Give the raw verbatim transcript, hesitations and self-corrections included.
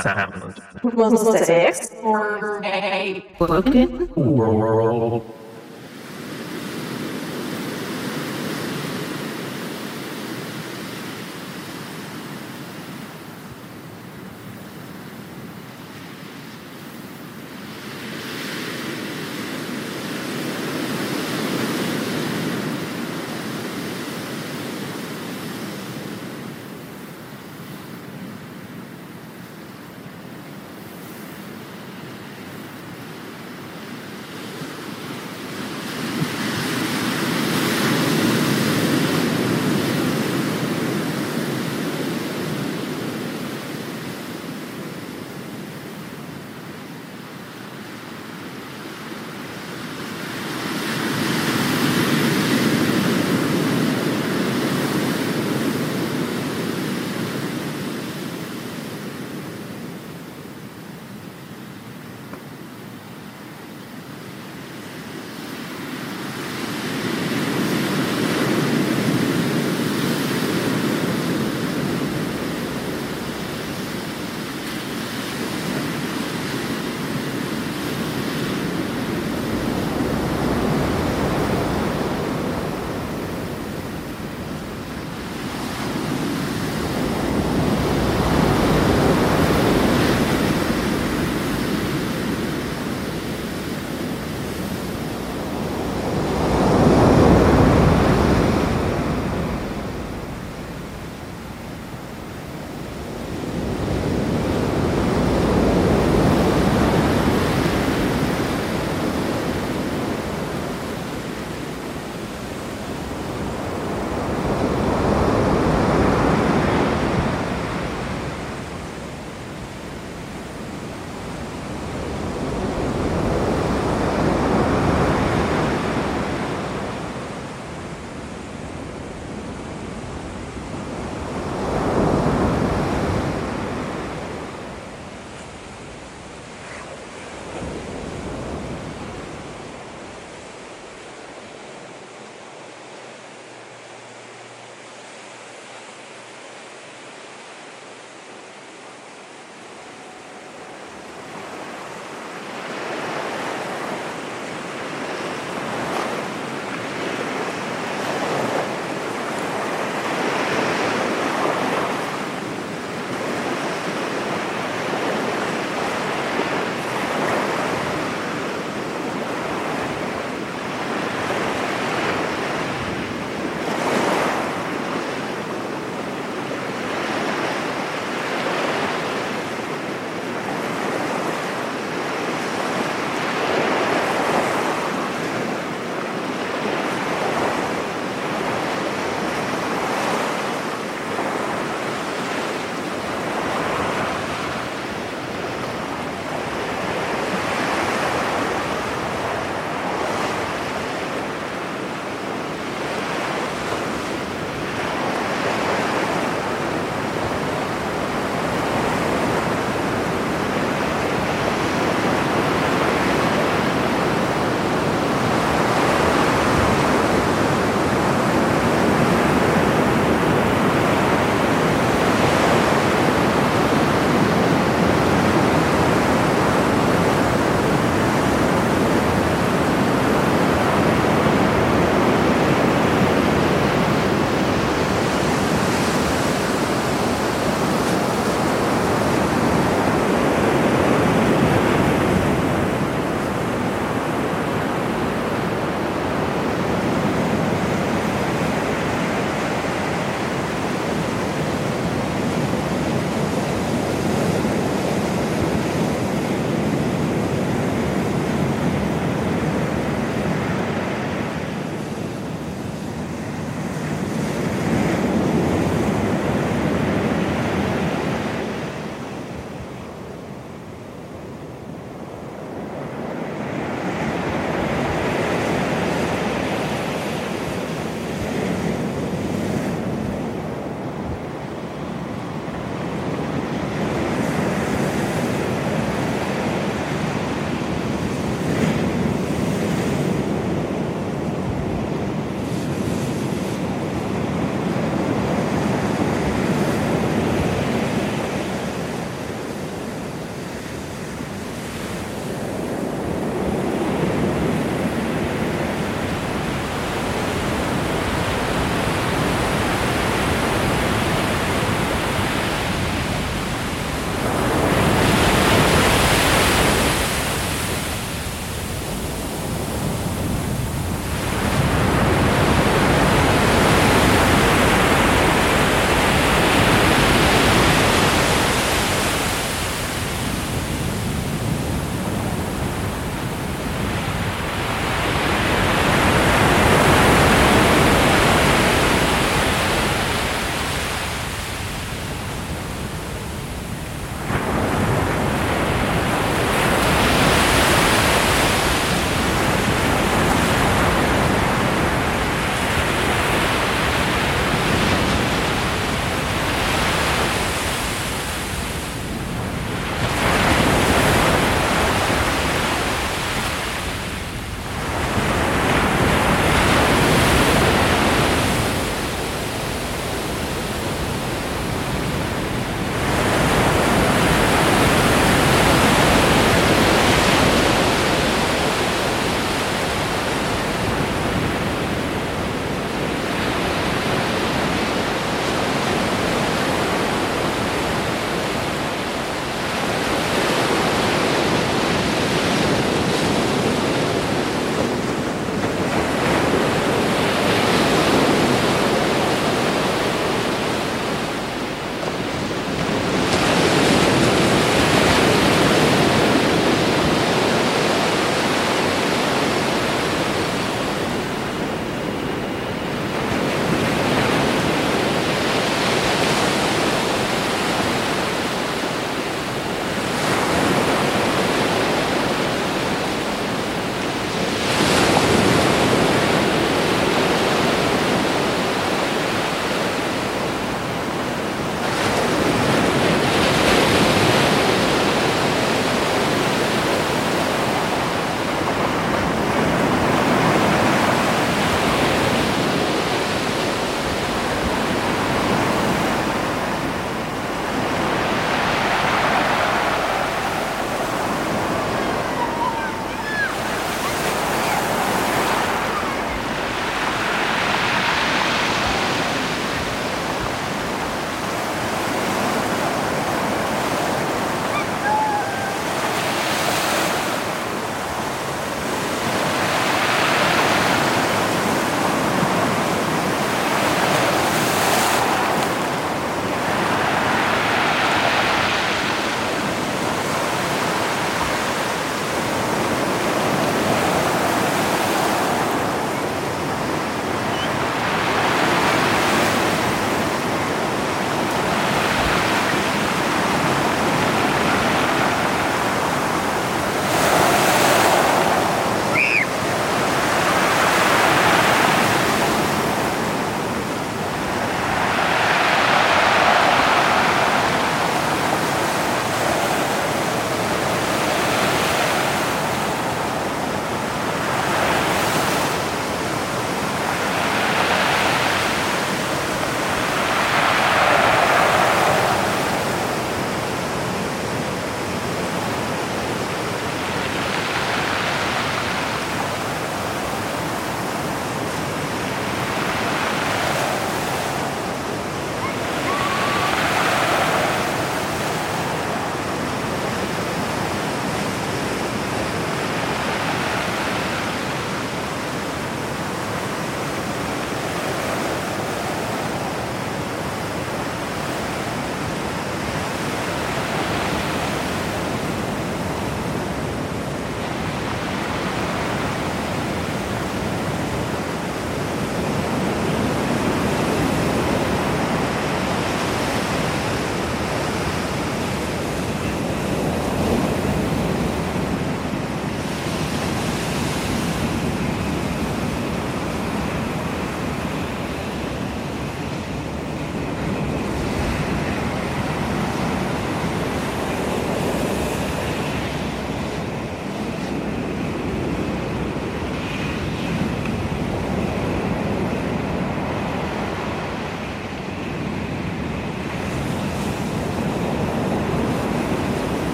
sound was it X or a broken world?